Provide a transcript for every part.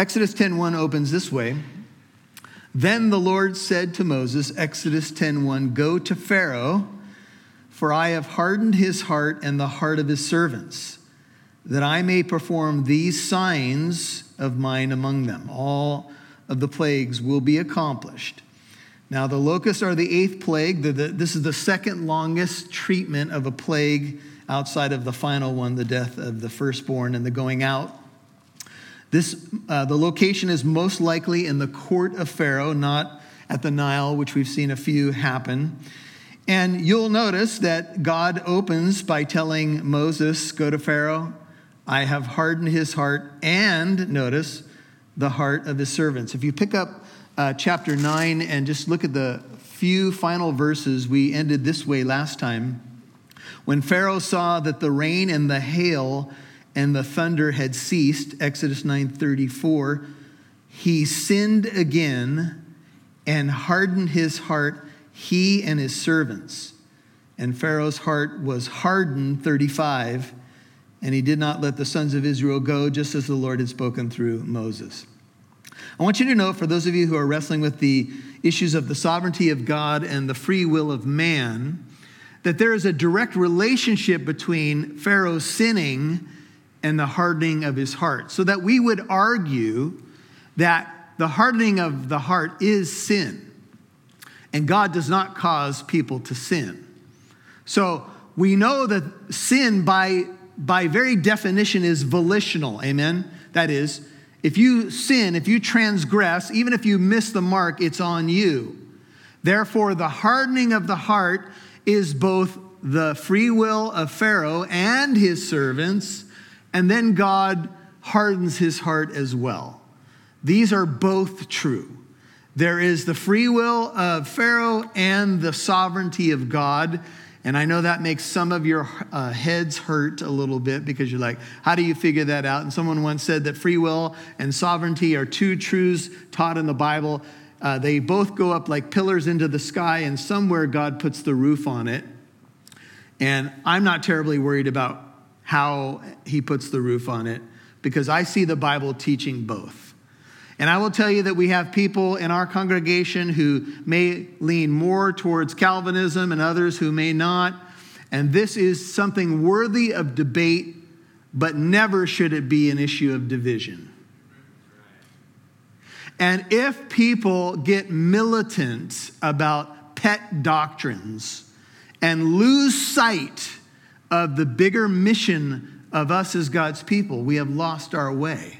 Exodus 10:1 opens this way. Then the Lord said to Moses, Exodus 10:1, go to Pharaoh, for I have hardened his heart and the heart of his servants, that I may perform these signs of mine among them. All of the plagues will be accomplished. Now, the locusts are the eighth plague. This is the second longest treatment of a plague outside of the final one, the death of the firstborn and the going out. The location is most likely in the court of Pharaoh, not at the Nile, which we've seen a few happen. And you'll notice that God opens by telling Moses, go to Pharaoh, I have hardened his heart, and notice the heart of his servants. If you pick up chapter 9 and just look at the few final verses, we ended this way last time. When Pharaoh saw that the rain and the hail and the thunder had ceased, Exodus 9:34, he sinned again and hardened his heart, he and his servants. And Pharaoh's heart was hardened, 35, and he did not let the sons of Israel go, just as the Lord had spoken through Moses. I want you to know, for those of you who are wrestling with the issues of the sovereignty of God and the free will of man, that there is a direct relationship between Pharaoh sinning and the hardening of his heart, so that we would argue that the hardening of the heart is sin, and God does not cause people to sin. So we know that sin by very definition is volitional, amen? That is, if you sin, if you transgress, even if you miss the mark, it's on you. Therefore, the hardening of the heart is both the free will of Pharaoh and his servants, and then God hardens his heart as well. These are both true. There is the free will of Pharaoh and the sovereignty of God. And I know that makes some of your heads hurt a little bit, because you're like, how do you figure that out? And someone once said that free will and sovereignty are two truths taught in the Bible. They both go up like pillars into the sky, and somewhere God puts the roof on it. And I'm not terribly worried about how he puts the roof on it, because I see the Bible teaching both. And I will tell you that we have people in our congregation who may lean more towards Calvinism and others who may not. And this is something worthy of debate, but never should it be an issue of division. And if people get militant about pet doctrines and lose sight of the bigger mission of us as God's people, we have lost our way.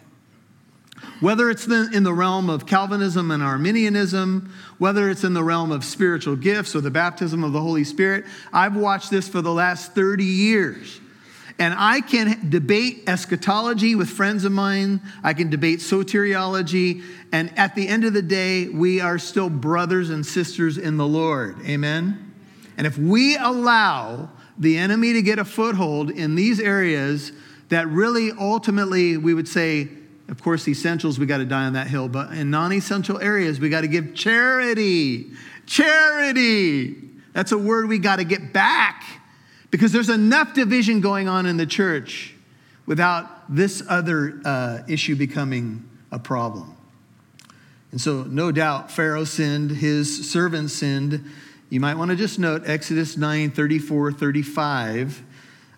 Whether it's in the realm of Calvinism and Arminianism, whether it's in the realm of spiritual gifts or the baptism of the Holy Spirit, I've watched this for the last 30 years. And I can debate eschatology with friends of mine. I can debate soteriology. And at the end of the day, we are still brothers and sisters in the Lord. Amen? And if we allow the enemy to get a foothold in these areas that really ultimately we would say, of course, essentials, we got to die on that hill, but in non-essential areas, we got to give charity. Charity. That's a word we got to get back, because there's enough division going on in the church without this other issue becoming a problem. And so no doubt Pharaoh sinned, his servants sinned. You might want to just note Exodus 9, 34, 35.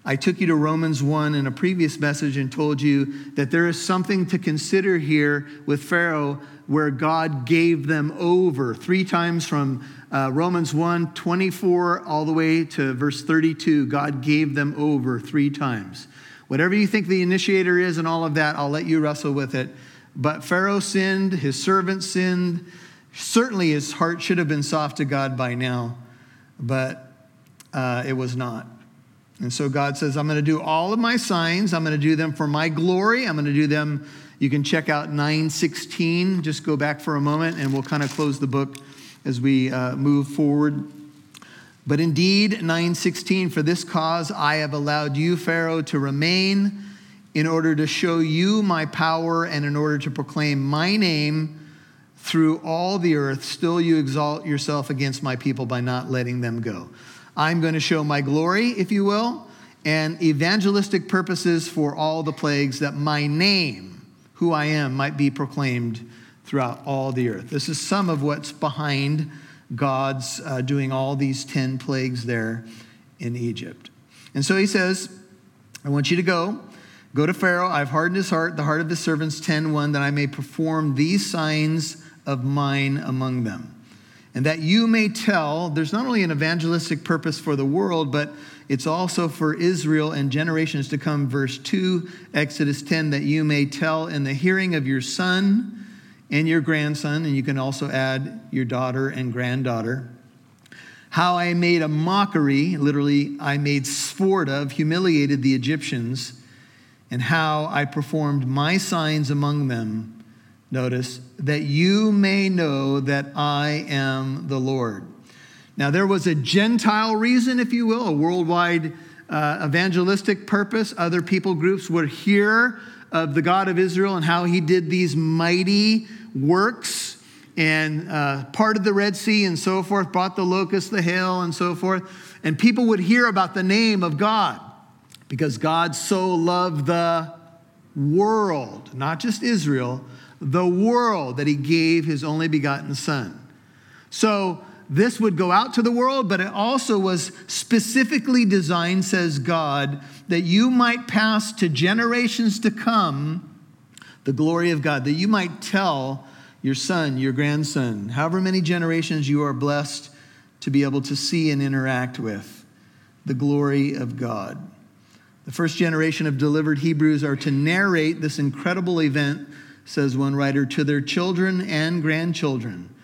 I took you to Romans 1 in a previous message and told you that there is something to consider here with Pharaoh, where God gave them over three times, from Romans 1, 24 all the way to verse 32. God gave them over three times. Whatever you think the initiator is and all of that, I'll let you wrestle with it. But Pharaoh sinned, his servants sinned. Certainly his heart should have been soft to God by now, but it was not. And so God says, I'm going to do all of my signs. I'm going to do them for my glory. I'm going to do them. You can check out 9:16. Just go back for a moment, and we'll kind of close the book as we move forward. But indeed, 9:16, for this cause I have allowed you, Pharaoh, to remain, in order to show you my power and in order to proclaim my name through all the earth. Still you exalt yourself against my people by not letting them go. I'm going to show my glory, if you will, and evangelistic purposes for all the plagues, that my name, who I am might be proclaimed throughout all the earth. This is some of what's behind God's doing all these 10 plagues there in Egypt. And so he says, I want you to go to Pharaoh. I've hardened his heart, the heart of his servants, 10:1, that I may perform these signs of mine among them. And that you may tell, there's not only an evangelistic purpose for the world, but it's also for Israel and generations to come. Verse 2, Exodus 10, that you may tell in the hearing of your son and your grandson, and you can also add your daughter and granddaughter, how I made a mockery, literally, I made sport of, humiliated the Egyptians, and how I performed my signs among them, notice, that you may know that I am the Lord. Now, there was a Gentile reason, if you will, a worldwide evangelistic purpose. Other people groups would hear of the God of Israel and how he did these mighty works and parted the Red Sea and so forth, brought the locusts, the hail, and so forth. And people would hear about the name of God because God so loved the world, not just Israel, the world, that he gave his only begotten son. So this would go out to the world, but it also was specifically designed, says God, that you might pass to generations to come the glory of God, that you might tell your son, your grandson, however many generations you are blessed to be able to see and interact with, the glory of God. The first generation of delivered Hebrews are to narrate this incredible event, says one writer, to their children and grandchildren,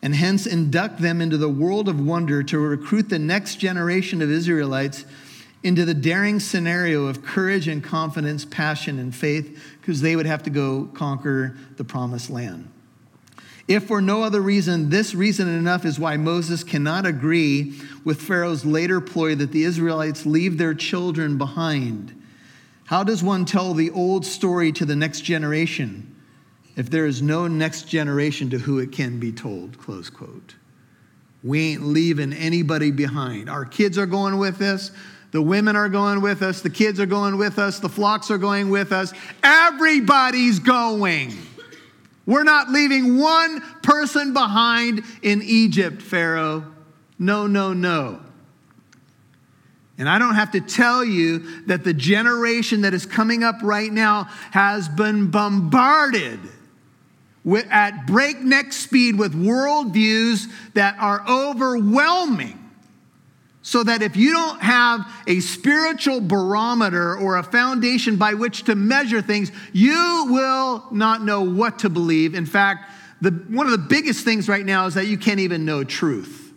and hence induct them into the world of wonder to recruit the next generation of Israelites into the daring scenario of courage and confidence, passion and faith, because they would have to go conquer the promised land. If for no other reason, this reason enough is why Moses cannot agree with Pharaoh's later ploy that the Israelites leave their children behind. How does one tell the old story to the next generation if there is no next generation to who it can be told? Close quote. We ain't leaving anybody behind. Our kids are going with us. The women are going with us. The kids are going with us. The flocks are going with us. Everybody's going. We're not leaving one person behind in Egypt, Pharaoh. No, no, no. And I don't have to tell you that the generation that is coming up right now has been bombarded at breakneck speed with worldviews that are overwhelming. So that if you don't have a spiritual barometer or a foundation by which to measure things, you will not know what to believe. In fact, one of the biggest things right now is that you can't even know truth.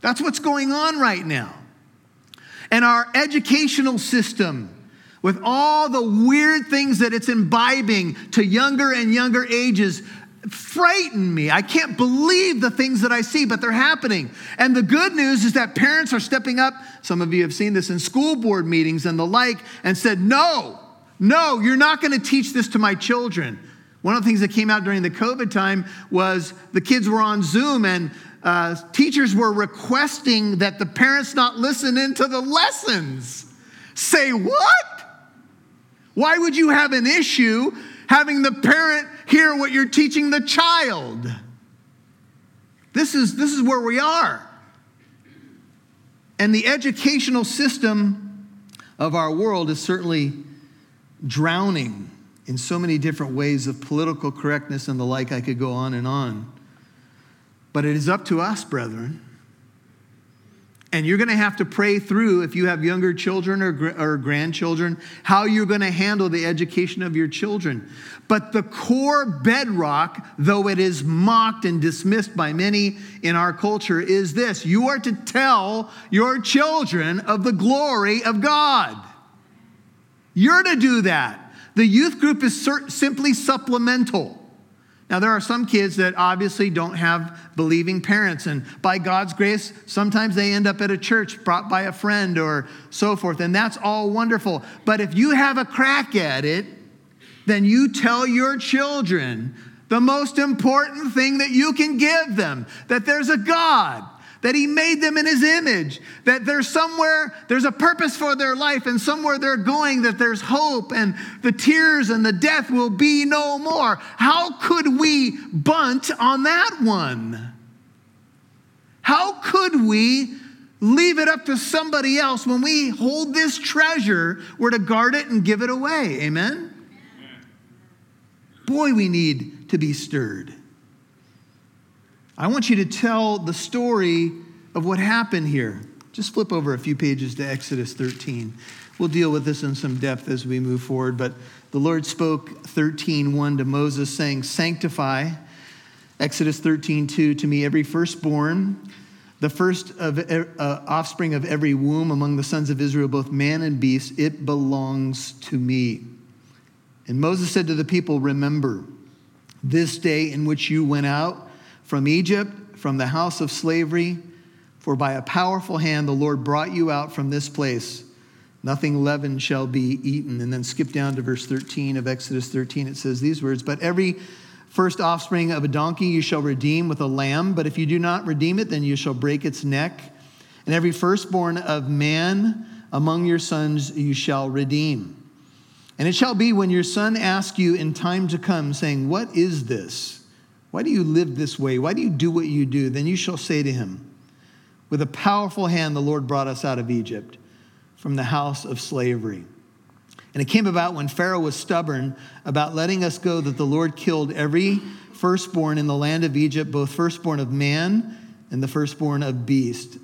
That's what's going on right now. And our educational system, with all the weird things that it's imbibing to younger and younger ages, frighten me. I can't believe the things that I see, but they're happening. And the good news is that parents are stepping up. Some of you have seen this in school board meetings and the like, and said, no, you're not going to teach this to my children. One of the things that came out during the COVID time was the kids were on Zoom, and teachers were requesting that the parents not listen into the lessons. Say what? Why would you have an issue having the parent hear what you're teaching the child? This is where we are. And the educational system of our world is certainly drowning in so many different ways of political correctness and the like. I could go on and on. But it is up to us, brethren. And you're going to have to pray through, if you have younger children or grandchildren, how you're going to handle the education of your children. But the core bedrock, though it is mocked and dismissed by many in our culture, is this: you are to tell your children of the glory of God. You're to do that. The youth group is simply supplemental. Now, there are some kids that obviously don't have believing parents, and by God's grace, sometimes they end up at a church brought by a friend or so forth, and that's all wonderful. But if you have a crack at it, then you tell your children the most important thing that you can give them, that there's a God, that he made them in his image, that there's somewhere, there's a purpose for their life, and somewhere they're going, that there's hope, and the tears and the death will be no more. How could we bunt on that one? How could we leave it up to somebody else when we hold this treasure? We're to guard it and give it away. Amen? Boy, we need to be stirred. I want you to tell the story of what happened here. Just flip over a few pages to Exodus 13. We'll deal with this in some depth as we move forward. But the Lord spoke 13:1 to Moses, saying, sanctify, Exodus 13:2, to me every firstborn, the first of offspring of every womb among the sons of Israel, both man and beast. It belongs to me. And Moses said to the people, remember this day in which you went out from Egypt, from the house of slavery, for by a powerful hand the Lord brought you out from this place. Nothing leavened shall be eaten. And then skip down to verse 13 of Exodus 13. It says these words, but every first offspring of a donkey you shall redeem with a lamb, but if you do not redeem it, then you shall break its neck. And every firstborn of man among your sons you shall redeem. And it shall be when your son asks you in time to come, saying, what is this? Why do you live this way? Why do you do what you do? Then you shall say to him, with a powerful hand the Lord brought us out of Egypt, from the house of slavery. And it came about when Pharaoh was stubborn about letting us go that the Lord killed every firstborn in the land of Egypt, both firstborn of man and the firstborn of beast.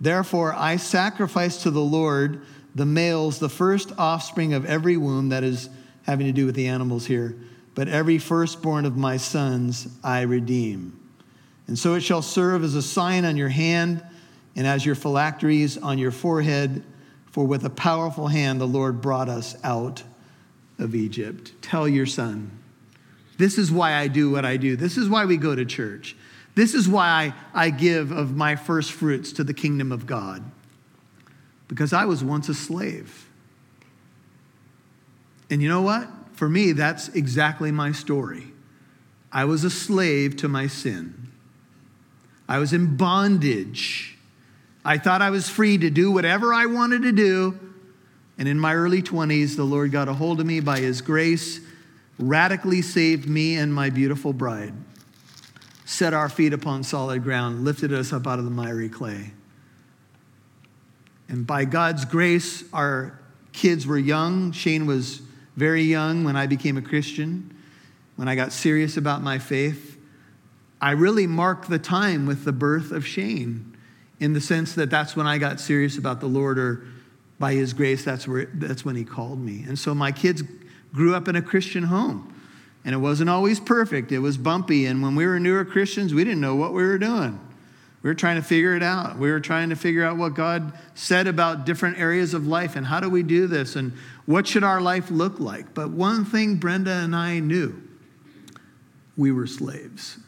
Therefore I sacrifice to the Lord the males, the first offspring of every womb, that is having to do with the animals here, but every firstborn of my sons I redeem. And so it shall serve as a sign on your hand and as your phylacteries on your forehead, for with a powerful hand the Lord brought us out of Egypt. Tell your son, this is why I do what I do. This is why we go to church. This is why I give of my first fruits to the kingdom of God, because I was once a slave. And you know what? For me, that's exactly my story. I was a slave to my sin. I was in bondage. I thought I was free to do whatever I wanted to do. And in my early 20s, the Lord got a hold of me by his grace, radically saved me and my beautiful bride, set our feet upon solid ground, lifted us up out of the miry clay. And by God's grace, our kids were young. Shane was very young when I became a Christian, when I got serious about my faith. I really marked the time with the birth of Shane, in the sense that that's when I got serious about the Lord, or by his grace, that's when he called me. And so my kids grew up in a Christian home, and it wasn't always perfect. It was bumpy. And when we were newer Christians, we didn't know what we were doing. We were trying to figure it out. We were trying to figure out what God said about different areas of life and how do we do this and what should our life look like. But one thing Brenda and I knew, we were slaves.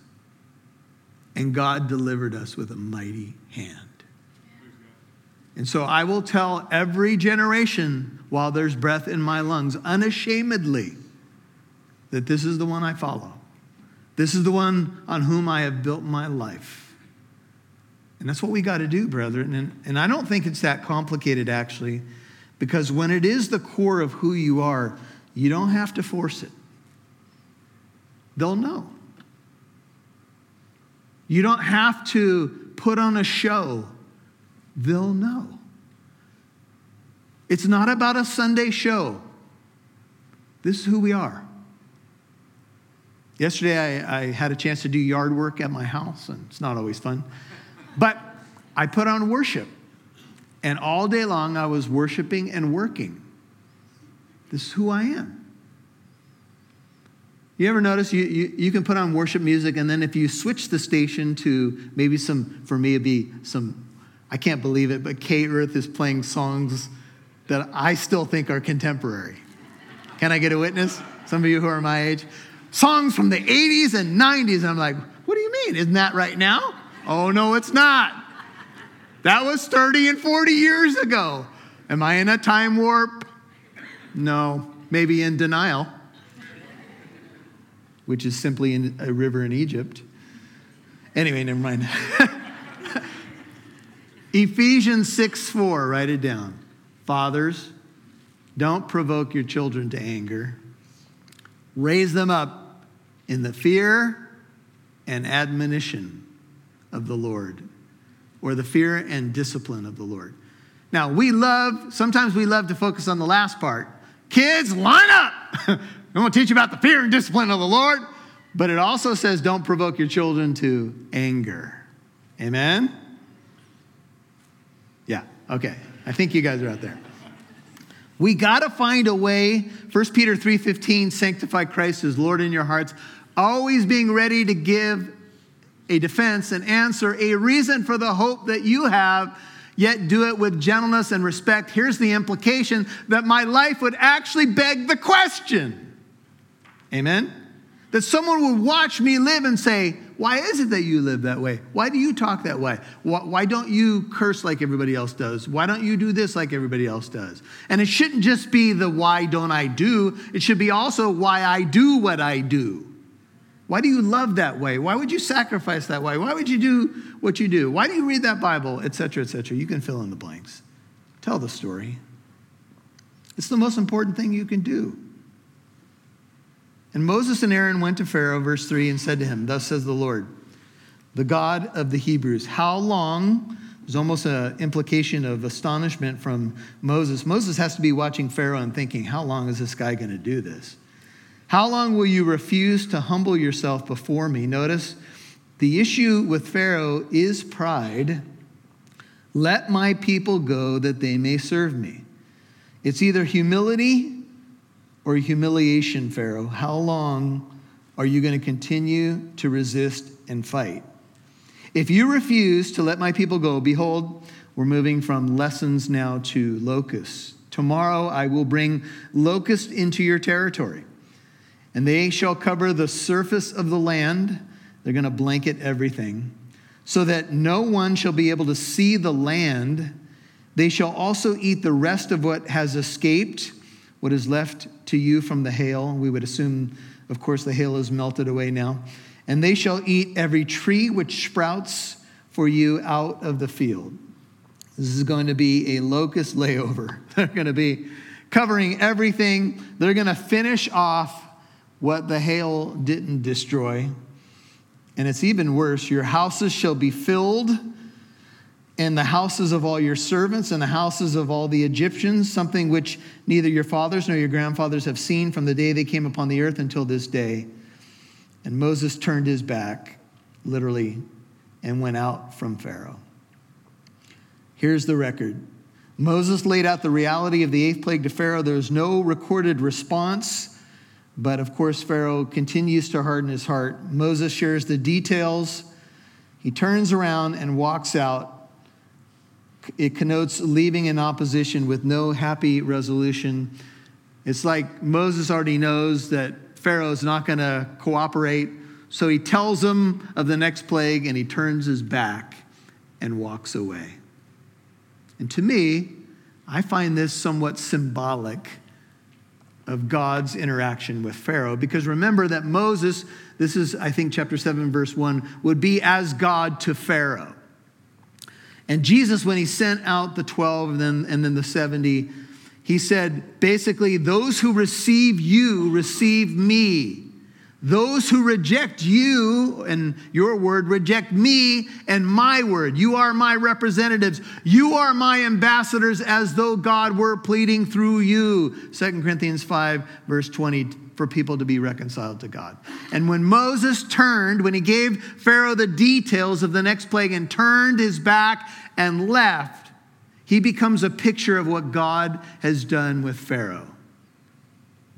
And God delivered us with a mighty hand. And so I will tell every generation while there's breath in my lungs, unashamedly, that this is the one I follow. This is the one on whom I have built my life. And that's what we got to do, brethren. And I don't think it's that complicated, actually, because when it is the core of who you are, you don't have to force it. They'll know. You don't have to put on a show. They'll know. It's not about a Sunday show. This is who we are. Yesterday, I had a chance to do yard work at my house, and it's not always fun. But I put on worship, and all day long I was worshiping and working. This is who I am. You ever notice you can put on worship music, and then if you switch the station to maybe some, for me it'd be some, I can't believe it, but K-Earth is playing songs that I still think are contemporary. Can I get a witness? Some of you who are my age. Songs from the 80s and 90s, and I'm like, what do you mean? Isn't that right now? Oh, no, it's not. That was 30 and 40 years ago. Am I in a time warp? No, maybe in denial, which is simply in a river in Egypt. Anyway, never mind. Ephesians 6:4, write it down. Fathers, don't provoke your children to anger. Raise them up in the fear and admonition of the Lord, or the fear and discipline of the Lord. Now, sometimes we love to focus on the last part. Kids, line up. I'm going to teach you about the fear and discipline of the Lord. But it also says don't provoke your children to anger. Amen? Yeah, okay. I think you guys are out there. We got to find a way. 1 Peter 3:15, sanctify Christ as Lord in your hearts, always being ready to give a defense, an answer, a reason for the hope that you have, yet do it with gentleness and respect. Here's the implication that my life would actually beg the question. Amen? That someone would watch me live and say, why is it that you live that way? Why do you talk that way? Why don't you curse like everybody else does? Why don't you do this like everybody else does? And it shouldn't just be the why don't I do. It should be also why I do what I do. Why do you love that way? Why would you sacrifice that way? Why would you do what you do? Why do you read that Bible, et cetera, et cetera? You can fill in the blanks. Tell the story. It's the most important thing you can do. And Moses and Aaron went to Pharaoh, verse 3, and said to him, thus says the Lord, the God of the Hebrews, how long? There's almost an implication of astonishment from Moses. Moses has to be watching Pharaoh and thinking, how long is this guy going to do this? How long will you refuse to humble yourself before me? Notice the issue with Pharaoh is pride. Let my people go that they may serve me. It's either humility or humiliation, Pharaoh. How long are you going to continue to resist and fight? If you refuse to let my people go, behold, we're moving from lessons now to locusts. Tomorrow I will bring locusts into your territory. And they shall cover the surface of the land. They're going to blanket everything. So that no one shall be able to see the land. They shall also eat the rest of what has escaped, what is left to you from the hail. We would assume, of course, the hail is melted away now. And they shall eat every tree which sprouts for you out of the field. This is going to be a locust layover. They're going to be covering everything. They're going to finish off what the hail didn't destroy. And it's even worse. Your houses shall be filled, and the houses of all your servants, and the houses of all the Egyptians, something which neither your fathers nor your grandfathers have seen from the day they came upon the earth until this day. And Moses turned his back, literally, and went out from Pharaoh. Here's the record. Moses laid out the reality of the eighth plague to Pharaoh. There was no recorded response. But, of course, Pharaoh continues to harden his heart. Moses shares the details. He turns around and walks out. It connotes leaving in opposition with no happy resolution. It's like Moses already knows that Pharaoh's not going to cooperate. So he tells him of the next plague, and he turns his back and walks away. And to me, I find this somewhat symbolic of God's interaction with Pharaoh. Because remember that Moses, this is, I think, chapter 7, verse 1, would be as God to Pharaoh. And Jesus, when he sent out the 12 and then the 70, he said, basically, those who receive you, receive me. Those who reject you and your word, reject me and my word. You are my representatives. You are my ambassadors, as though God were pleading through you. 2 Corinthians 5, verse 20, for people to be reconciled to God. And when Moses turned, when he gave Pharaoh the details of the next plague and turned his back and left, he becomes a picture of what God has done with Pharaoh.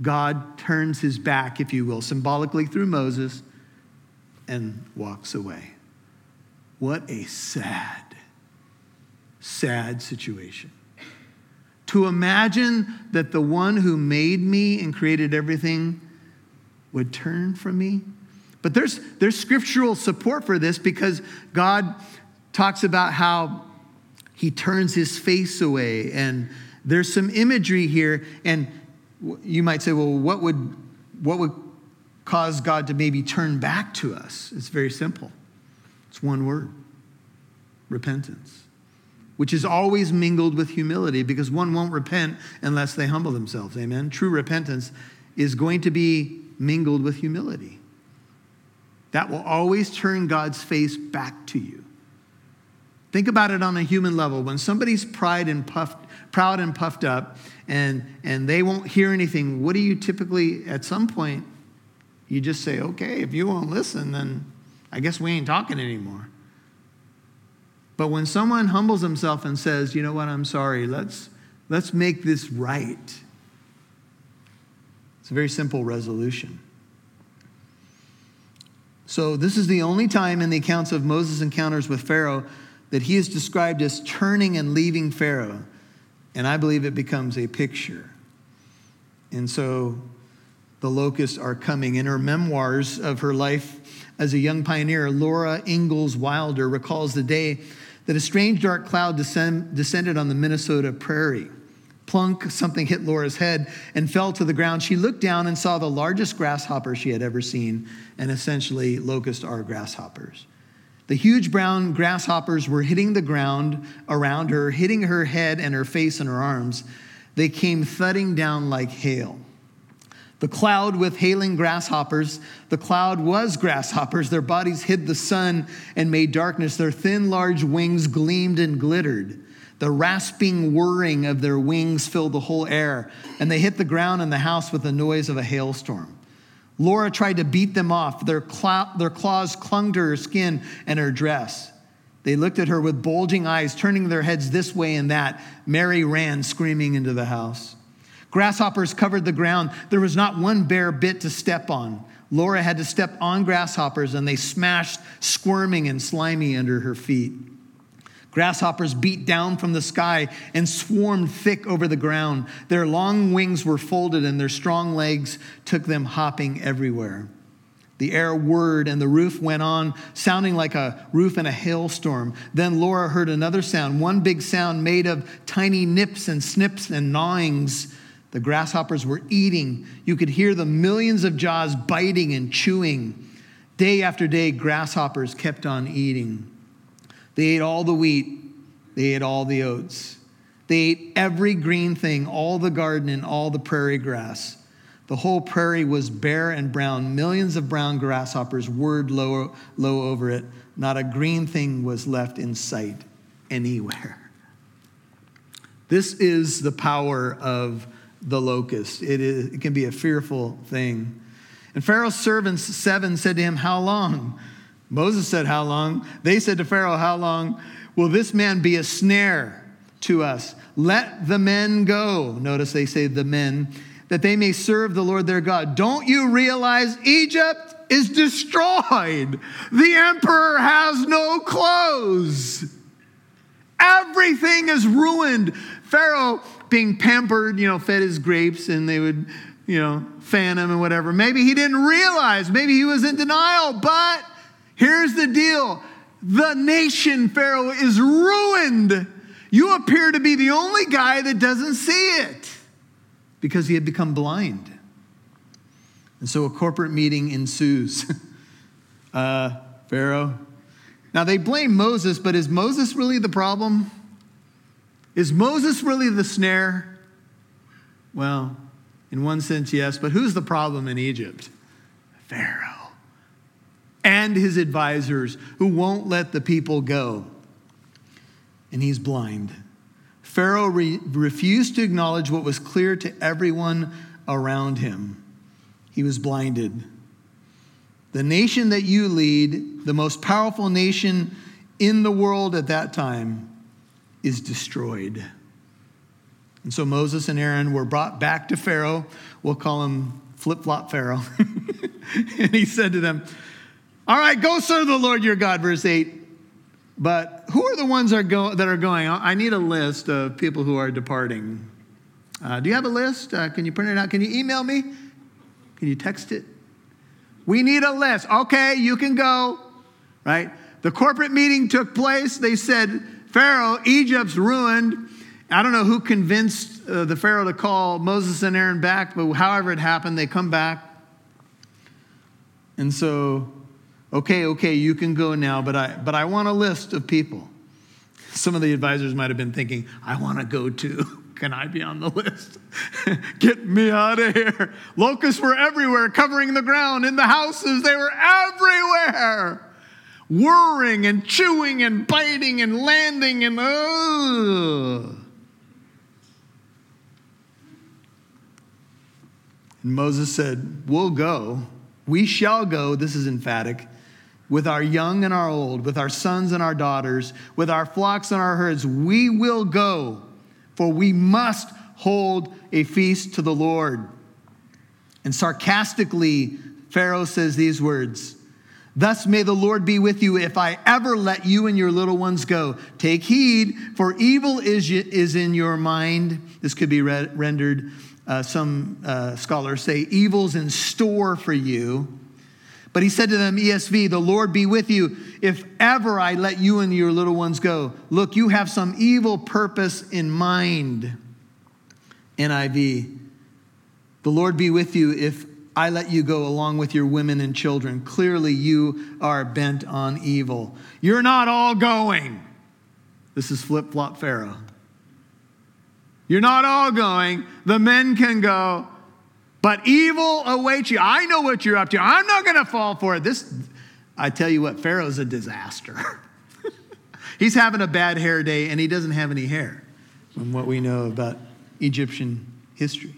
God turns his back, if you will, symbolically through Moses, and walks away. What a sad, sad situation. To imagine that the one who made me and created everything would turn from me. But there's scriptural support for this, because God talks about how he turns his face away. And there's some imagery here. And you might say, well, what would cause God to maybe turn back to us? It's very simple. It's one word: repentance. which is always mingled with humility, because one won't repent unless they humble themselves. Amen. True repentance is going to be mingled with humility. That will always turn God's face back to you. Think about it on a human level. When somebody's proud and puffed up, and they won't hear anything, what do you typically, at some point, you just say, okay, if you won't listen, then I guess we ain't talking anymore. But when someone humbles himself and says, you know what, I'm sorry, let's make this right. It's a very simple resolution. So this is the only time in the accounts of Moses' encounters with Pharaoh that he is described as turning and leaving Pharaoh. And I believe it becomes a picture. And so the locusts are coming. In her memoirs of her life as a young pioneer, Laura Ingalls Wilder recalls the day that a strange dark cloud descended on the Minnesota prairie. Plunk, something hit Laura's head and fell to the ground. She looked down and saw the largest grasshopper she had ever seen, and essentially locusts are grasshoppers. The huge brown grasshoppers were hitting the ground around her, hitting her head and her face and her arms. They came thudding down like hail. The cloud with hailing grasshoppers, the cloud was grasshoppers. Their bodies hid the sun and made darkness. Their thin, large wings gleamed and glittered. The rasping whirring of their wings filled the whole air, and they hit the ground and the house with the noise of a hailstorm. Laura tried to beat them off. Their claws clung to her skin and her dress. They looked at her with bulging eyes, turning their heads this way and that. Mary ran screaming into the house. Grasshoppers covered the ground. There was not one bare bit to step on. Laura had to step on grasshoppers, and they smashed, squirming and slimy under her feet. Grasshoppers beat down from the sky and swarmed thick over the ground. Their long wings were folded, and their strong legs took them hopping everywhere. The air whirred, and the roof went on, sounding like a roof in a hailstorm. Then Laura heard another sound, one big sound made of tiny nips and snips and gnawings. The grasshoppers were eating. You could hear the millions of jaws biting and chewing. Day after day, grasshoppers kept on eating. They ate all the wheat. They ate all the oats. They ate every green thing, all the garden and all the prairie grass. The whole prairie was bare and brown. Millions of brown grasshoppers whirred low over it. Not a green thing was left in sight anywhere. This is the power of the locust. It can be a fearful thing. And Pharaoh's servants, 7, said to him, "How long?" Moses said, "How long?" They said to Pharaoh, "How long will this man be a snare to us? Let the men go." Notice they say the men, "that they may serve the Lord their God. Don't you realize Egypt is destroyed? The emperor has no clothes. Everything is ruined." Pharaoh, being pampered, fed his grapes, and they would, fan him and whatever. Maybe he didn't realize. Maybe he was in denial, but here's the deal. The nation, Pharaoh, is ruined. You appear to be the only guy that doesn't see it, because he had become blind. And so a corporate meeting ensues. Pharaoh. Now they blame Moses, but is Moses really the problem? Is Moses really the snare? Well, in one sense, yes, but who's the problem in Egypt? Pharaoh. And his advisors, who won't let the people go. And he's blind. Pharaoh refused to acknowledge what was clear to everyone around him. He was blinded. The nation that you lead, the most powerful nation in the world at that time, is destroyed. And so Moses and Aaron were brought back to Pharaoh. We'll call him Flip-Flop Pharaoh. And he said to them, "All right, go serve the Lord your God," verse 8. "But who are the ones that are going? I need a list of people who are departing. Do you have a list? Can you print it out? Can you email me? Can you text it? We need a list." Okay, you can go, right? The corporate meeting took place. They said, "Pharaoh, Egypt's ruined." I don't know who convinced the Pharaoh to call Moses and Aaron back, but however it happened, they come back. And so, okay, you can go now, but I want a list of people. Some of the advisors might have been thinking, I want to go too. Can I be on the list? Get me out of here. Locusts were everywhere, covering the ground. In the houses, they were everywhere. Whirring and chewing and biting and landing and And Moses said, we'll go. We shall go. This is emphatic. With our young and our old, with our sons and our daughters, with our flocks and our herds, we will go. For we must hold a feast to the Lord. And sarcastically, Pharaoh says these words, thus may the Lord be with you if I ever let you and your little ones go. Take heed, for evil is in your mind. This could be rendered, some scholars say, evil's in store for you. But he said to them, ESV, the Lord be with you if ever I let you and your little ones go. Look, you have some evil purpose in mind. NIV, the Lord be with you if I let you go along with your women and children. Clearly you are bent on evil. You're not all going. This is flip-flop Pharaoh. You're not all going. The men can go. But evil awaits you. I know what you're up to. I'm not going to fall for it. This, I tell you what, Pharaoh's a disaster. He's having a bad hair day, and he doesn't have any hair from what we know about Egyptian history.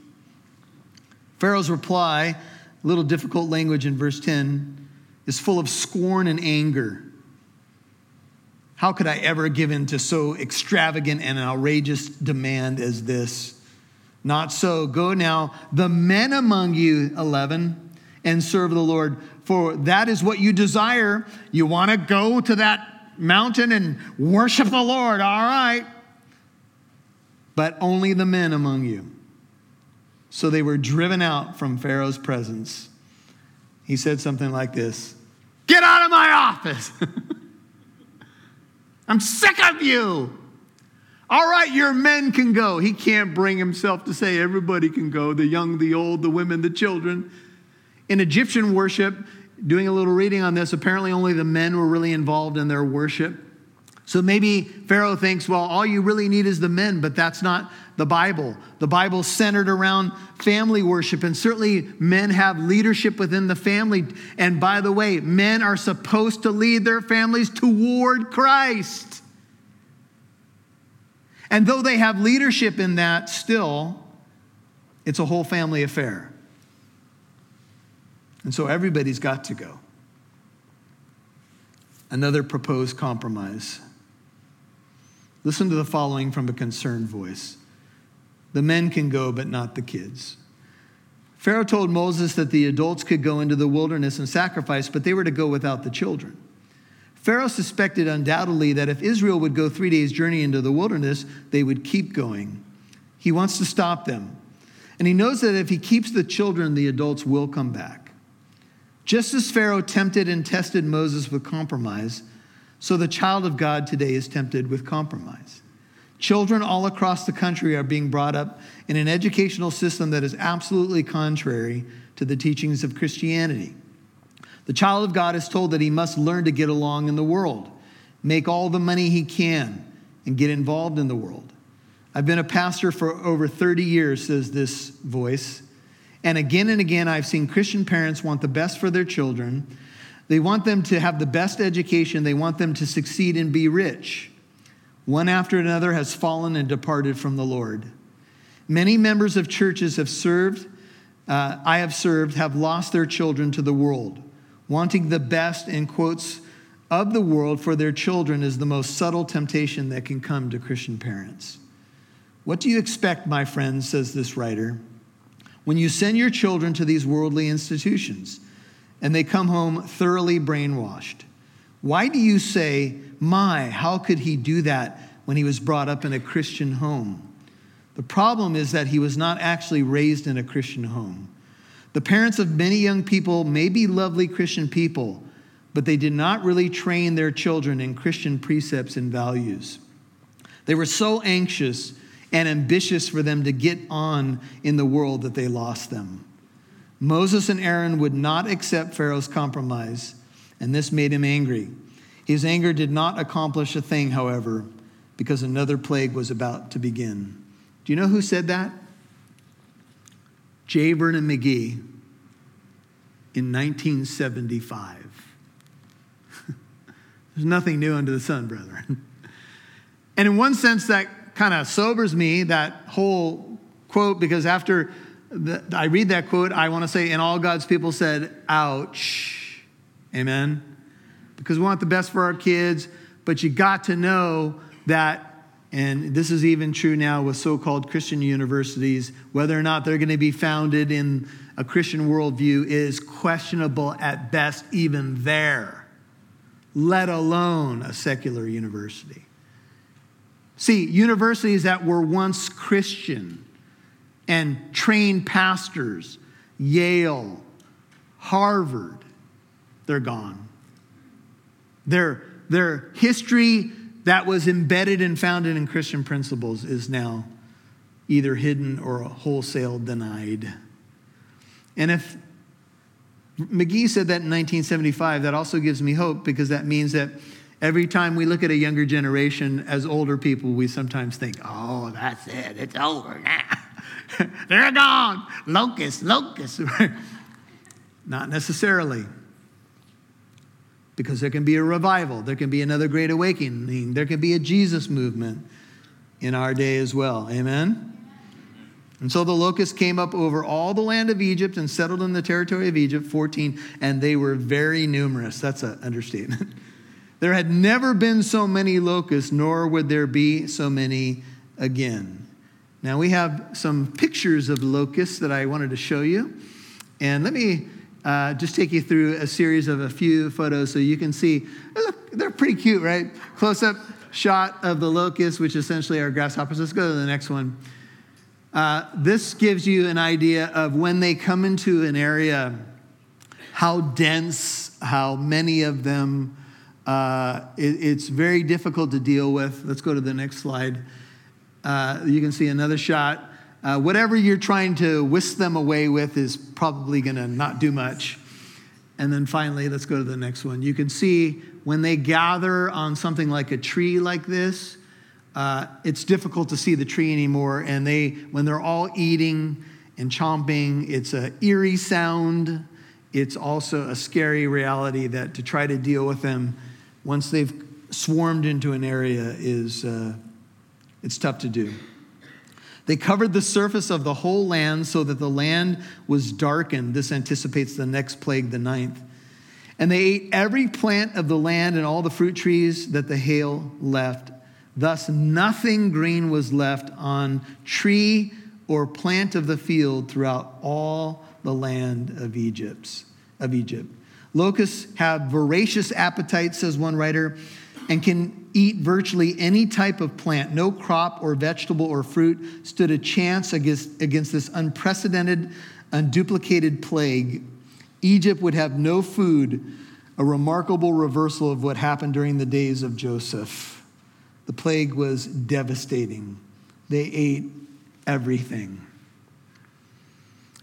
Pharaoh's reply, a little difficult language in verse 10, is full of scorn and anger. How could I ever give in to so extravagant and outrageous demand as this? Not so. Go now, the men among you, 11, and serve the Lord, for that is what you desire. You want to go to that mountain and worship the Lord, all right. But only the men among you. So they were driven out from Pharaoh's presence. He said something like this, get out of my office. I'm sick of you. All right, your men can go. He can't bring himself to say everybody can go, the young, the old, the women, the children. In Egyptian worship, doing a little reading on this, apparently only the men were really involved in their worship. So maybe Pharaoh thinks, well, all you really need is the men, but that's not the Bible. The Bible's centered around family worship, and certainly men have leadership within the family. And by the way, men are supposed to lead their families toward Christ. And though they have leadership in that still, it's a whole family affair. And so everybody's got to go. Another proposed compromise. Listen to the following from a concerned voice. The men can go, but not the kids. Pharaoh told Moses that the adults could go into the wilderness and sacrifice, but they were to go without the children. Pharaoh suspected undoubtedly that if Israel would go 3 days' journey into the wilderness, they would keep going. He wants to stop them. And he knows that if he keeps the children, the adults will come back. Just as Pharaoh tempted and tested Moses with compromise, so the child of God today is tempted with compromise. Children all across the country are being brought up in an educational system that is absolutely contrary to the teachings of Christianity. The child of God is told that he must learn to get along in the world, make all the money he can, and get involved in the world. I've been a pastor for over 30 years, says this voice. And again, I've seen Christian parents want the best for their children. They want them to have the best education. They want them to succeed and be rich. One after another has fallen and departed from the Lord. Many members of churches have served, have lost their children to the world. Wanting the best, in quotes, of the world for their children is the most subtle temptation that can come to Christian parents. What do you expect, my friends, says this writer, when you send your children to these worldly institutions and they come home thoroughly brainwashed? Why do you say, my, how could he do that when he was brought up in a Christian home? The problem is that he was not actually raised in a Christian home. The parents of many young people may be lovely Christian people, but they did not really train their children in Christian precepts and values. They were so anxious and ambitious for them to get on in the world that they lost them. Moses and Aaron would not accept Pharaoh's compromise, and this made him angry. His anger did not accomplish a thing, however. because another plague was about to begin. Do you know who said that? J. Vernon McGee in 1975. There's nothing new under the sun, brethren. And in one sense, that kind of sobers me, that whole quote, because after I read that quote, I want to say, and all God's people said, ouch. Amen? Because we want the best for our kids, but you got to know that, and this is even true now with so-called Christian universities, whether or not they're going to be founded in a Christian worldview is questionable at best even there, let alone a secular university. See, universities that were once Christian and trained pastors, Yale, Harvard, they're gone. Their history that was embedded and founded in Christian principles is now either hidden or wholesale denied. And if McGee said that in 1975, that also gives me hope, because that means that every time we look at a younger generation as older people, we sometimes think, oh, that's it, it's over now. They're gone. Locusts. Not necessarily. Because there can be a revival. There can be another great awakening. There can be a Jesus movement in our day as well. Amen? And so the locusts came up over all the land of Egypt and settled in the territory of Egypt, 14, and they were very numerous. That's an understatement. There had never been so many locusts, nor would there be so many again. Now we have some pictures of locusts that I wanted to show you. And let me just take you through a series of a few photos so you can see. They're pretty cute, right? Close-up shot of the locust, which essentially are grasshoppers. Let's go to the next one. This gives you an idea of when they come into an area, how dense, how many of them. It's very difficult to deal with. Let's go to the next slide. You can see another shot. Whatever you're trying to whisk them away with is probably going to not do much. And then finally, let's go to the next one. You can see when they gather on something like a tree like this, it's difficult to see the tree anymore. And when they're all eating and chomping, it's an eerie sound. It's also a scary reality that to try to deal with them once they've swarmed into an area it's tough to do. They covered the surface of the whole land so that the land was darkened. This anticipates the next plague, the ninth. And they ate every plant of the land and all the fruit trees that the hail left. Thus, nothing green was left on tree or plant of the field throughout all the land of Egypt. Locusts have voracious appetites, says one writer, and can eat virtually any type of plant. No crop or vegetable or fruit stood a chance against this unprecedented, unduplicated plague. Egypt would have no food, a remarkable reversal of what happened during the days of Joseph. The plague was devastating. They ate everything.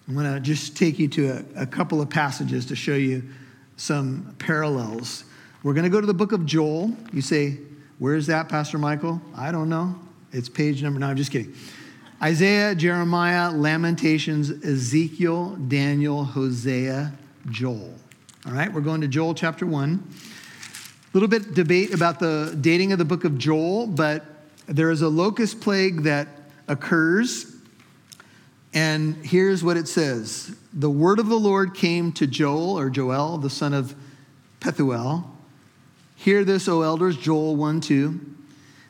I'm going to just take you to a couple of passages to show you some parallels. We're going to go to the book of Joel. You say, where is that, Pastor Michael? I don't know. It's page number. No, I'm just kidding. Isaiah, Jeremiah, Lamentations, Ezekiel, Daniel, Hosea, Joel. All right, we're going to Joel chapter 1. A little bit debate about the dating of the book of Joel, but there is a locust plague that occurs. And here's what it says. The word of the Lord came to Joel, the son of Pethuel. Hear this, O elders, Joel 1:2.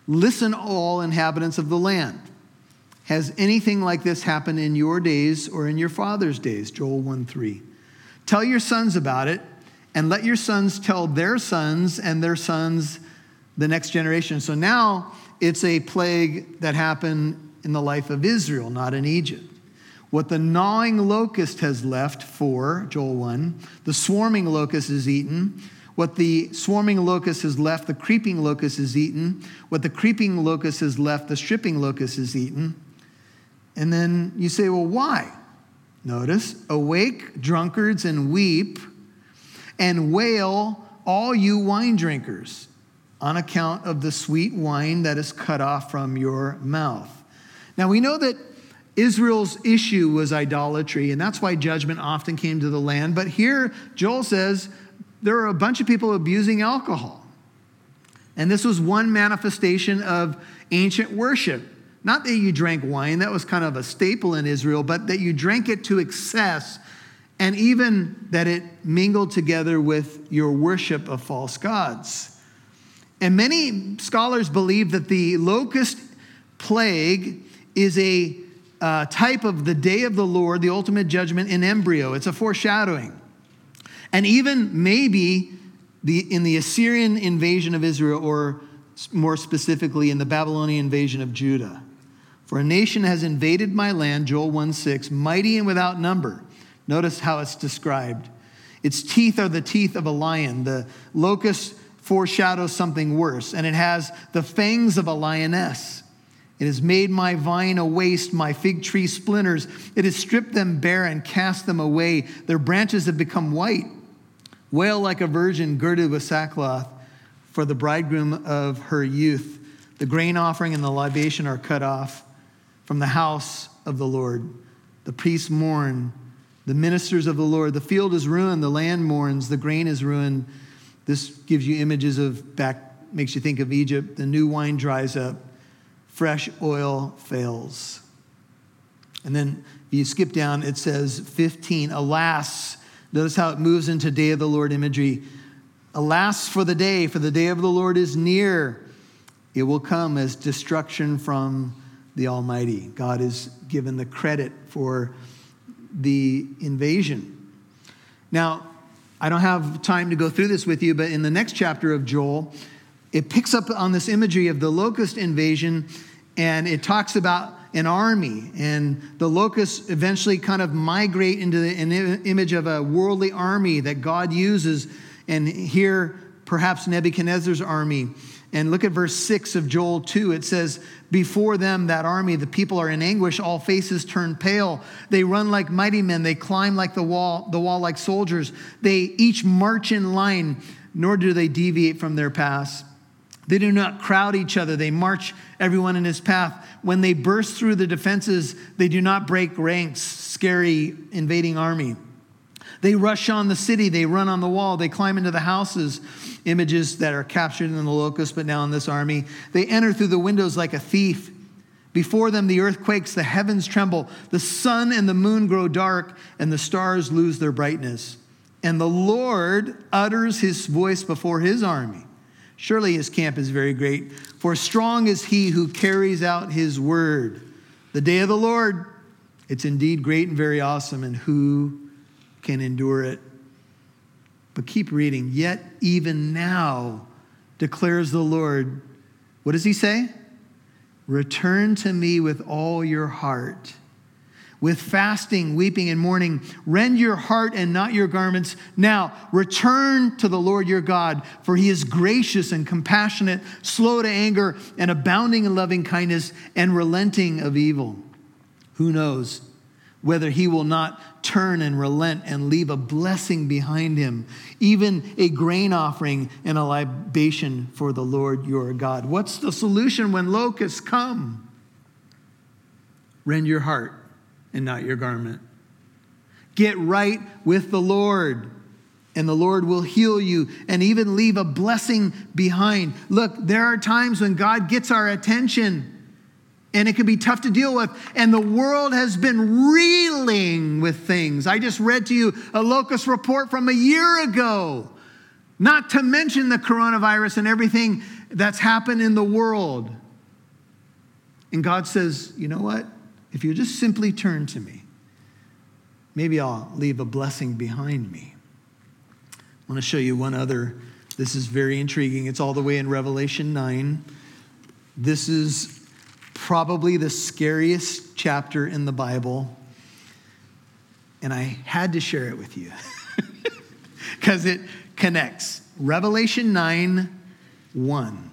Listen, all inhabitants of the land. Has anything like this happened in your days or in your father's days? Joel 1:3. Tell your sons about it, and let your sons tell their sons and their sons the next generation. So now it's a plague that happened in the life of Israel, not in Egypt. What the gnawing locust has left for, Joel 1, the swarming locust is eaten. What the swarming locust has left, the creeping locust is eaten. What the creeping locust has left, the stripping locust is eaten. And then you say, well, why? Notice, awake, drunkards, and weep, and wail, all you wine drinkers. on account of the sweet wine that is cut off from your mouth. Now, we know that Israel's issue was idolatry, and that's why judgment often came to the land. But here, Joel says, there are a bunch of people abusing alcohol. And this was one manifestation of ancient worship. Not that you drank wine, that was kind of a staple in Israel, but that you drank it to excess, and even that it mingled together with your worship of false gods. And many scholars believe that the locust plague is a type of the day of the Lord, the ultimate judgment in embryo. It's a foreshadowing. And even maybe in the Assyrian invasion of Israel, or more specifically in the Babylonian invasion of Judah. For a nation has invaded my land, Joel 1:6, mighty and without number. Notice how it's described. Its teeth are the teeth of a lion. The locust foreshadows something worse, and it has the fangs of a lioness. It has made my vine a waste, my fig tree splinters. It has stripped them bare and cast them away. Their branches have become white. Wail like a virgin girded with sackcloth for the bridegroom of her youth. The grain offering and the libation are cut off from the house of the Lord. The priests mourn, the ministers of the Lord. The field is ruined, the land mourns, the grain is ruined. This gives you images of makes you think of Egypt. The new wine dries up. Fresh oil fails. And then if you skip down, it says 15, alas. Notice how it moves into day of the Lord imagery. Alas for the day of the Lord is near. It will come as destruction from the Almighty. God is given the credit for the invasion. Now, I don't have time to go through this with you, but in the next chapter of Joel, it picks up on this imagery of the locust invasion, and it talks about an army, and the locusts eventually kind of migrate into an image of a worldly army that God uses, and here perhaps Nebuchadnezzar's army. And look at verse 6 of Joel 2. It says, before them, that army, the people are in anguish. All faces turn pale. They run like mighty men. They climb like the wall like soldiers. They each march in line, nor do they deviate from their paths. They do not crowd each other. They march everyone in his path. When they burst through the defenses, they do not break ranks. Scary invading army. They rush on the city. They run on the wall. They climb into the houses, images that are captured in the locust, but now in this army. They enter through the windows like a thief. Before them, the earth quakes. The heavens tremble. The sun and the moon grow dark, and the stars lose their brightness. And the Lord utters his voice before his army. Surely his camp is very great, for strong is he who carries out his word. The day of the Lord, it's indeed great and very awesome, and who can endure it? But keep reading. Yet even now declares the Lord. What does he say? Return to me with all your heart, with fasting, weeping, and mourning. Rend your heart and not your garments. Now, return to the Lord your God, for he is gracious and compassionate, slow to anger, and abounding in loving kindness, and relenting of evil. Who knows whether he will not turn and relent and leave a blessing behind him, even a grain offering and a libation for the Lord your God. What's the solution when locusts come? Rend your heart and not your garment. Get right with the Lord, and the Lord will heal you and even leave a blessing behind. Look, there are times when God gets our attention, and it can be tough to deal with, and the world has been reeling with things. I just read to you a locust report from a year ago, not to mention the coronavirus and everything that's happened in the world. And God says, you know what? If you just simply turn to me, maybe I'll leave a blessing behind me. I want to show you one other. This is very intriguing. It's all the way in Revelation 9. This is probably the scariest chapter in the Bible. And I had to share it with you because it connects. Revelation 9:1.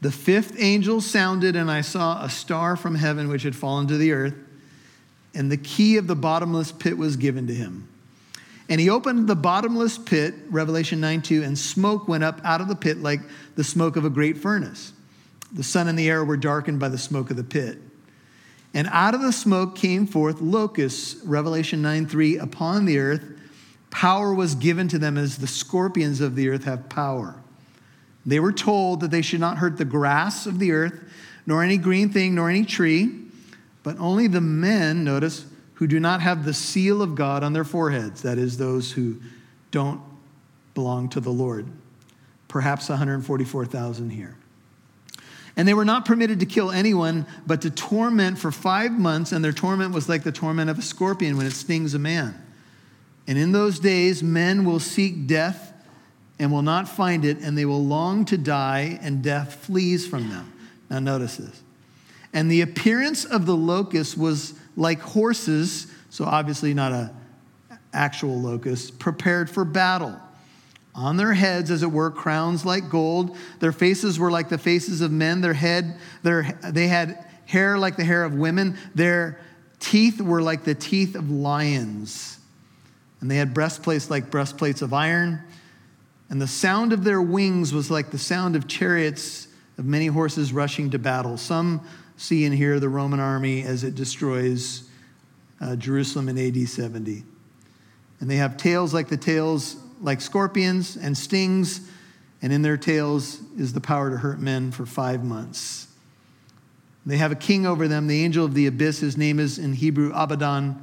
The fifth angel sounded, and I saw a star from heaven which had fallen to the earth, and the key of the bottomless pit was given to him. And he opened the bottomless pit, Revelation 9:2, and smoke went up out of the pit like the smoke of a great furnace. The sun and the air were darkened by the smoke of the pit. And out of the smoke came forth locusts, Revelation 9:3, upon the earth. Power was given to them as the scorpions of the earth have power. They were told that they should not hurt the grass of the earth, nor any green thing, nor any tree, but only the men, notice, who do not have the seal of God on their foreheads. That is, those who don't belong to the Lord. Perhaps 144,000 here. And they were not permitted to kill anyone, but to torment for 5 months, and their torment was like the torment of a scorpion when it stings a man. And in those days, men will seek death and will not find it, and they will long to die, and death flees from them. Now notice this. And the appearance of the locust was like horses, so obviously not an actual locust, prepared for battle. On their heads, as it were, crowns like gold. Their faces were like the faces of men. They had hair like the hair of women. Their teeth were like the teeth of lions. And they had breastplates like breastplates of iron. And the sound of their wings was like the sound of chariots of many horses rushing to battle. Some see and hear the Roman army as it destroys Jerusalem in AD 70. And they have tails like scorpions and stings, and in their tails is the power to hurt men for 5 months. They have a king over them, the angel of the abyss. His name is in Hebrew Abaddon,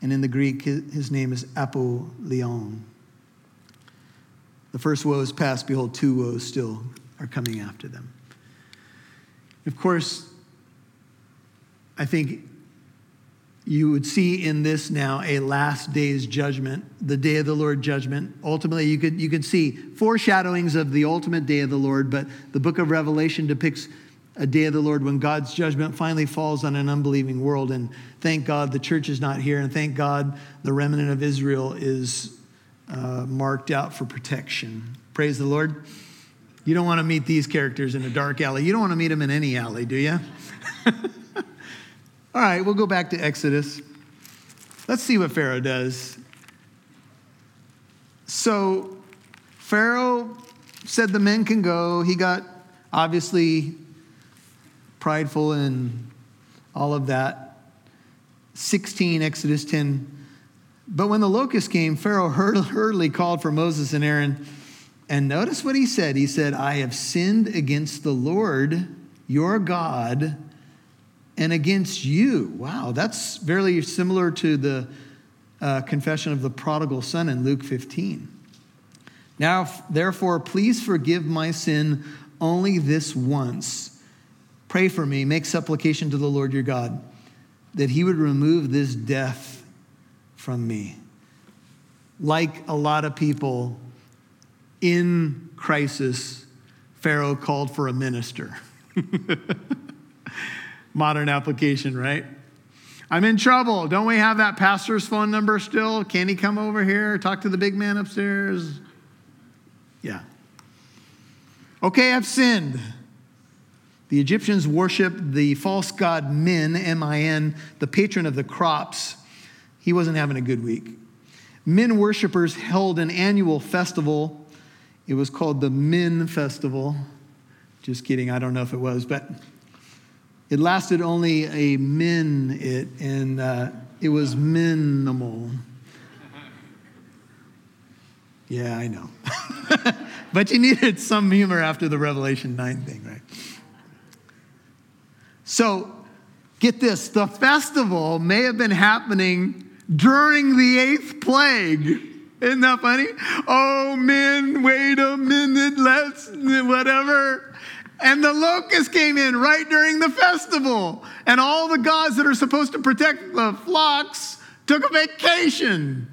and in the Greek his name is Apollyon. The first woe is past. Behold, two woes still are coming after them. Of course, I think you would see in this now a last day's judgment, the day of the Lord judgment. Ultimately, you could see foreshadowings of the ultimate day of the Lord, but the book of Revelation depicts a day of the Lord when God's judgment finally falls on an unbelieving world. And thank God the church is not here, and thank God the remnant of Israel is marked out for protection. Praise the Lord. You don't want to meet these characters in a dark alley. You don't want to meet them in any alley, do you? All right, we'll go back to Exodus. Let's see what Pharaoh does. So Pharaoh said the men can go. He got obviously prideful and all of that. 16, Exodus 10. But when the locusts came, Pharaoh hurriedly called for Moses and Aaron. And notice what he said. He said, I have sinned against the Lord, your God, and against you. Wow, that's very similar to the confession of the prodigal son in Luke 15. Now, therefore, please forgive my sin only this once. Pray for me, make supplication to the Lord your God, that he would remove this death from me. Like a lot of people in crisis, Pharaoh called for a minister. Modern application, right? I'm in trouble. Don't we have that pastor's phone number still? Can he come over here? Talk to the big man upstairs? Yeah. Okay, I've sinned. The Egyptians worship the false god Min, M-I-N, the patron of the crops. He wasn't having a good week. Min worshipers held an annual festival. It was called the Min Festival. Just kidding. I don't know if it was, but it lasted only a minute, and it was minimal. Yeah, I know. But you needed some humor after the Revelation 9 thing, right? So, get this. The festival may have been happening during the eighth plague. Isn't that funny? Oh, men, wait a minute. Let's whatever. And the locusts came in right during the festival. And all the gods that are supposed to protect the flocks took a vacation.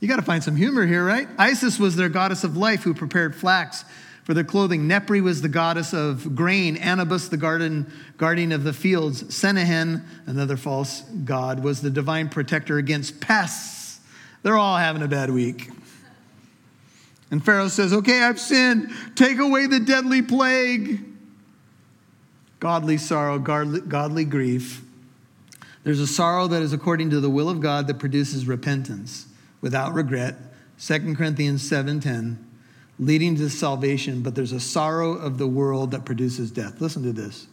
You got to find some humor here, right? Isis was their goddess of life who prepared flax for their clothing. Nepri was the goddess of grain. Anubis, the guardian of the fields. Senehen, another false god, was the divine protector against pests. They're all having a bad week. And Pharaoh says, okay, I've sinned. Take away the deadly plague. Godly sorrow, godly grief. There's a sorrow that is according to the will of God that produces repentance without regret, 2 Corinthians 7:10, leading to salvation, but there's a sorrow of the world that produces death. Listen to this.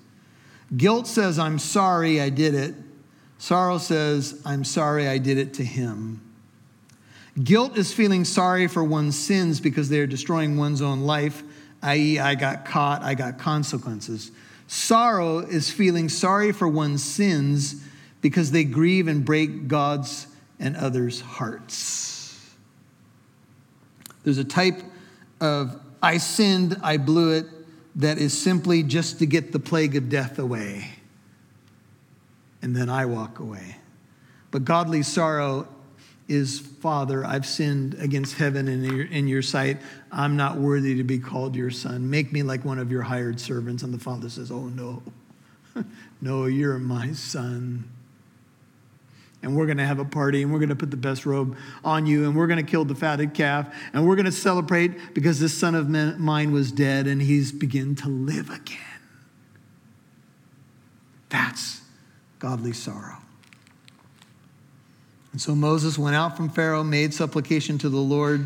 Guilt says, I'm sorry I did it. Sorrow says, I'm sorry I did it to him. Guilt is feeling sorry for one's sins because they are destroying one's own life, i.e., I got caught, I got consequences. Sorrow is feeling sorry for one's sins because they grieve and break God's and others' hearts. There's a type of I sinned, I blew it, that is simply just to get the plague of death away. And then I walk away. But godly sorrow is, Father, I've sinned against heaven and in your sight. I'm not worthy to be called your son. Make me like one of your hired servants. And the Father says, oh, no. No, you're my son. And we're going to have a party, and we're going to put the best robe on you, and we're going to kill the fatted calf, and we're going to celebrate because this son of mine was dead, and he's begun to live again. That's godly sorrow. And so Moses went out from Pharaoh, made supplication to the Lord,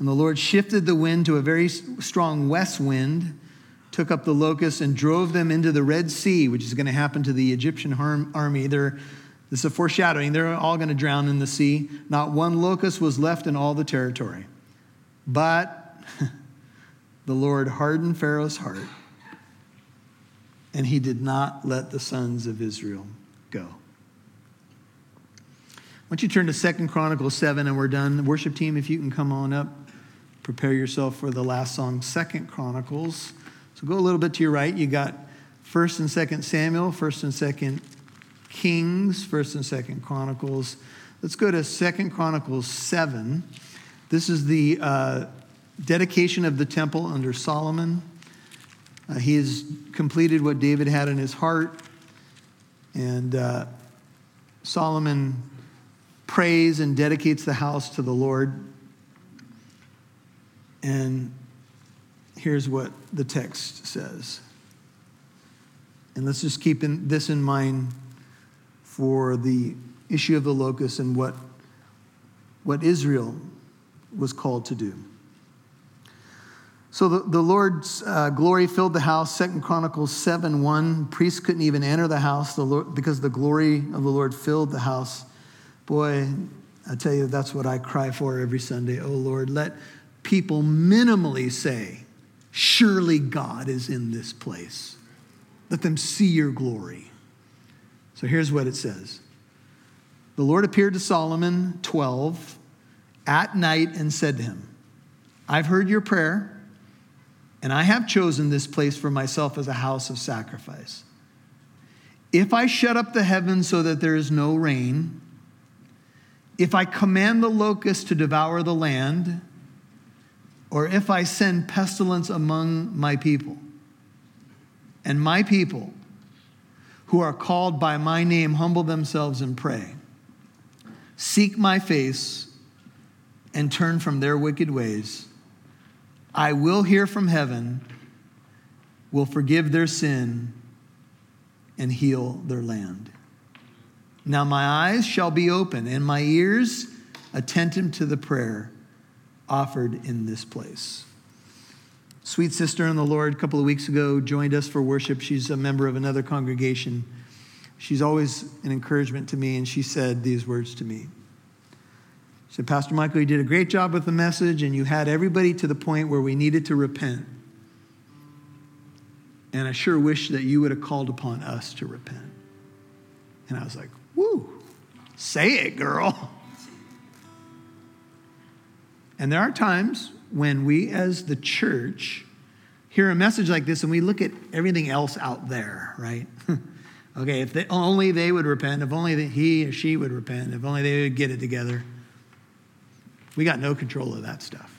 and the Lord shifted the wind to a very strong west wind, took up the locusts, and drove them into the Red Sea, which is going to happen to the Egyptian army. This is a foreshadowing. They're all going to drown in the sea. Not one locust was left in all the territory. But the Lord hardened Pharaoh's heart, and he did not let the sons of Israel go. Why don't you turn to 2 Chronicles 7, and we're done. Worship team, if you can come on up, prepare yourself for the last song, 2 Chronicles. So go a little bit to your right. You got 1 and 2 Samuel, 1 and 2 Kings, 1st and 2nd Chronicles. Let's go to 2nd Chronicles 7. This is the dedication of the temple under Solomon. He has completed what David had in his heart. And Solomon prays and dedicates the house to the Lord. And here's what the text says. And let's just keep this in mind for the issue of the locusts and what Israel was called to do. So the Lord's glory filled the house. 2 Chronicles 7:1. Priests couldn't even enter the house because the glory of the Lord filled the house. Boy, I tell you, that's what I cry for every Sunday. Oh, Lord, let people minimally say, surely God is in this place. Let them see your glory. So here's what it says. The Lord appeared to Solomon, 12, at night and said to him, I've heard your prayer, and I have chosen this place for myself as a house of sacrifice. If I shut up the heavens so that there is no rain, if I command the locusts to devour the land, or if I send pestilence among my people, and my people who are called by my name, humble themselves and pray. Seek my face and turn from their wicked ways. I will hear from heaven, will forgive their sin, and heal their land. Now my eyes shall be open and my ears attentive to the prayer offered in this place. Sweet sister in the Lord, a couple of weeks ago, joined us for worship. She's a member of another congregation. She's always an encouragement to me, and she said these words to me. She said, Pastor Michael, you did a great job with the message, and you had everybody to the point where we needed to repent. And I sure wish that you would have called upon us to repent. And I was like, woo, say it, girl. And there are times when we as the church hear a message like this and we look at everything else out there, right? Okay, if only they would repent, if only he or she would repent, if only they would get it together. We got no control of that stuff.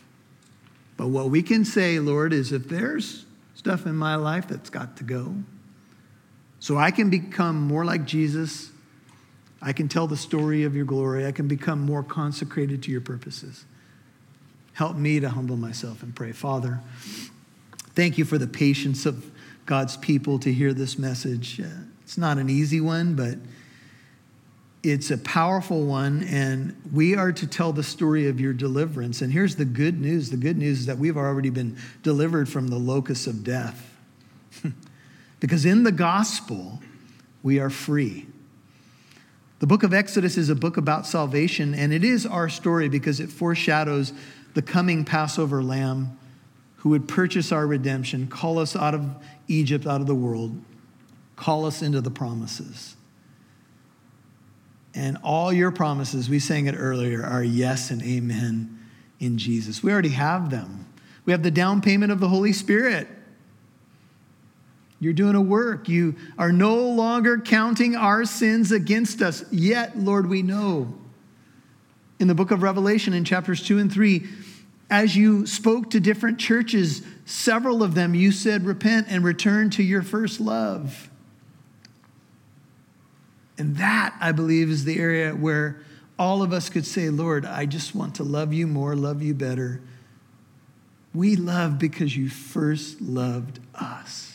But what we can say, Lord, is if there's stuff in my life that's got to go, so I can become more like Jesus, I can tell the story of your glory, I can become more consecrated to your purposes. Help me to humble myself and pray. Father, thank you for the patience of God's people to hear this message. It's not an easy one, but It's a powerful one, and we are to tell the story of your deliverance. And here's the good news. The good news is that we've already been delivered from the locust of death. Because in the gospel, we are free. The book of Exodus is a book about salvation, and it is our story because it foreshadows the coming Passover lamb who would purchase our redemption, call us out of Egypt, out of the world, call us into the promises. And all your promises, we sang it earlier, are yes and amen in Jesus. We already have them. We have the down payment of the Holy Spirit. You're doing a work. You are no longer counting our sins against us. Yet, Lord, we know. In the book of Revelation, in chapters 2 and 3, as you spoke to different churches, several of them, you said, repent and return to your first love. And that, I believe, is the area where all of us could say, Lord, I just want to love you more, love you better. We love because you first loved us.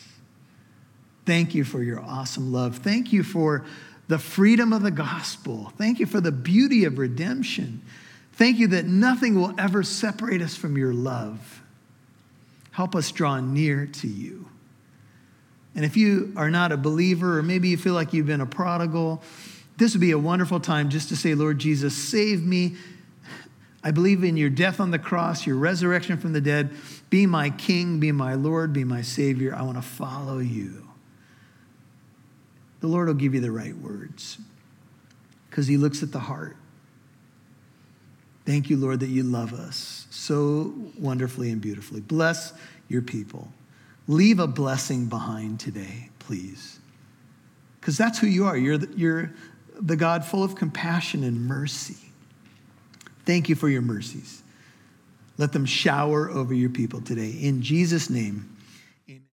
Thank you for your awesome love. Thank you for the freedom of the gospel. Thank you for the beauty of redemption. Thank you that nothing will ever separate us from your love. Help us draw near to you. And if you are not a believer, or maybe you feel like you've been a prodigal, this would be a wonderful time just to say, Lord Jesus, save me. I believe in your death on the cross, your resurrection from the dead. Be my King, be my Lord, be my Savior. I want to follow you. The Lord will give you the right words because he looks at the heart. Thank you, Lord, that you love us so wonderfully and beautifully. Bless your people. Leave a blessing behind today, please. Because that's who you are. You're the God full of compassion and mercy. Thank you for your mercies. Let them shower over your people today. In Jesus' name.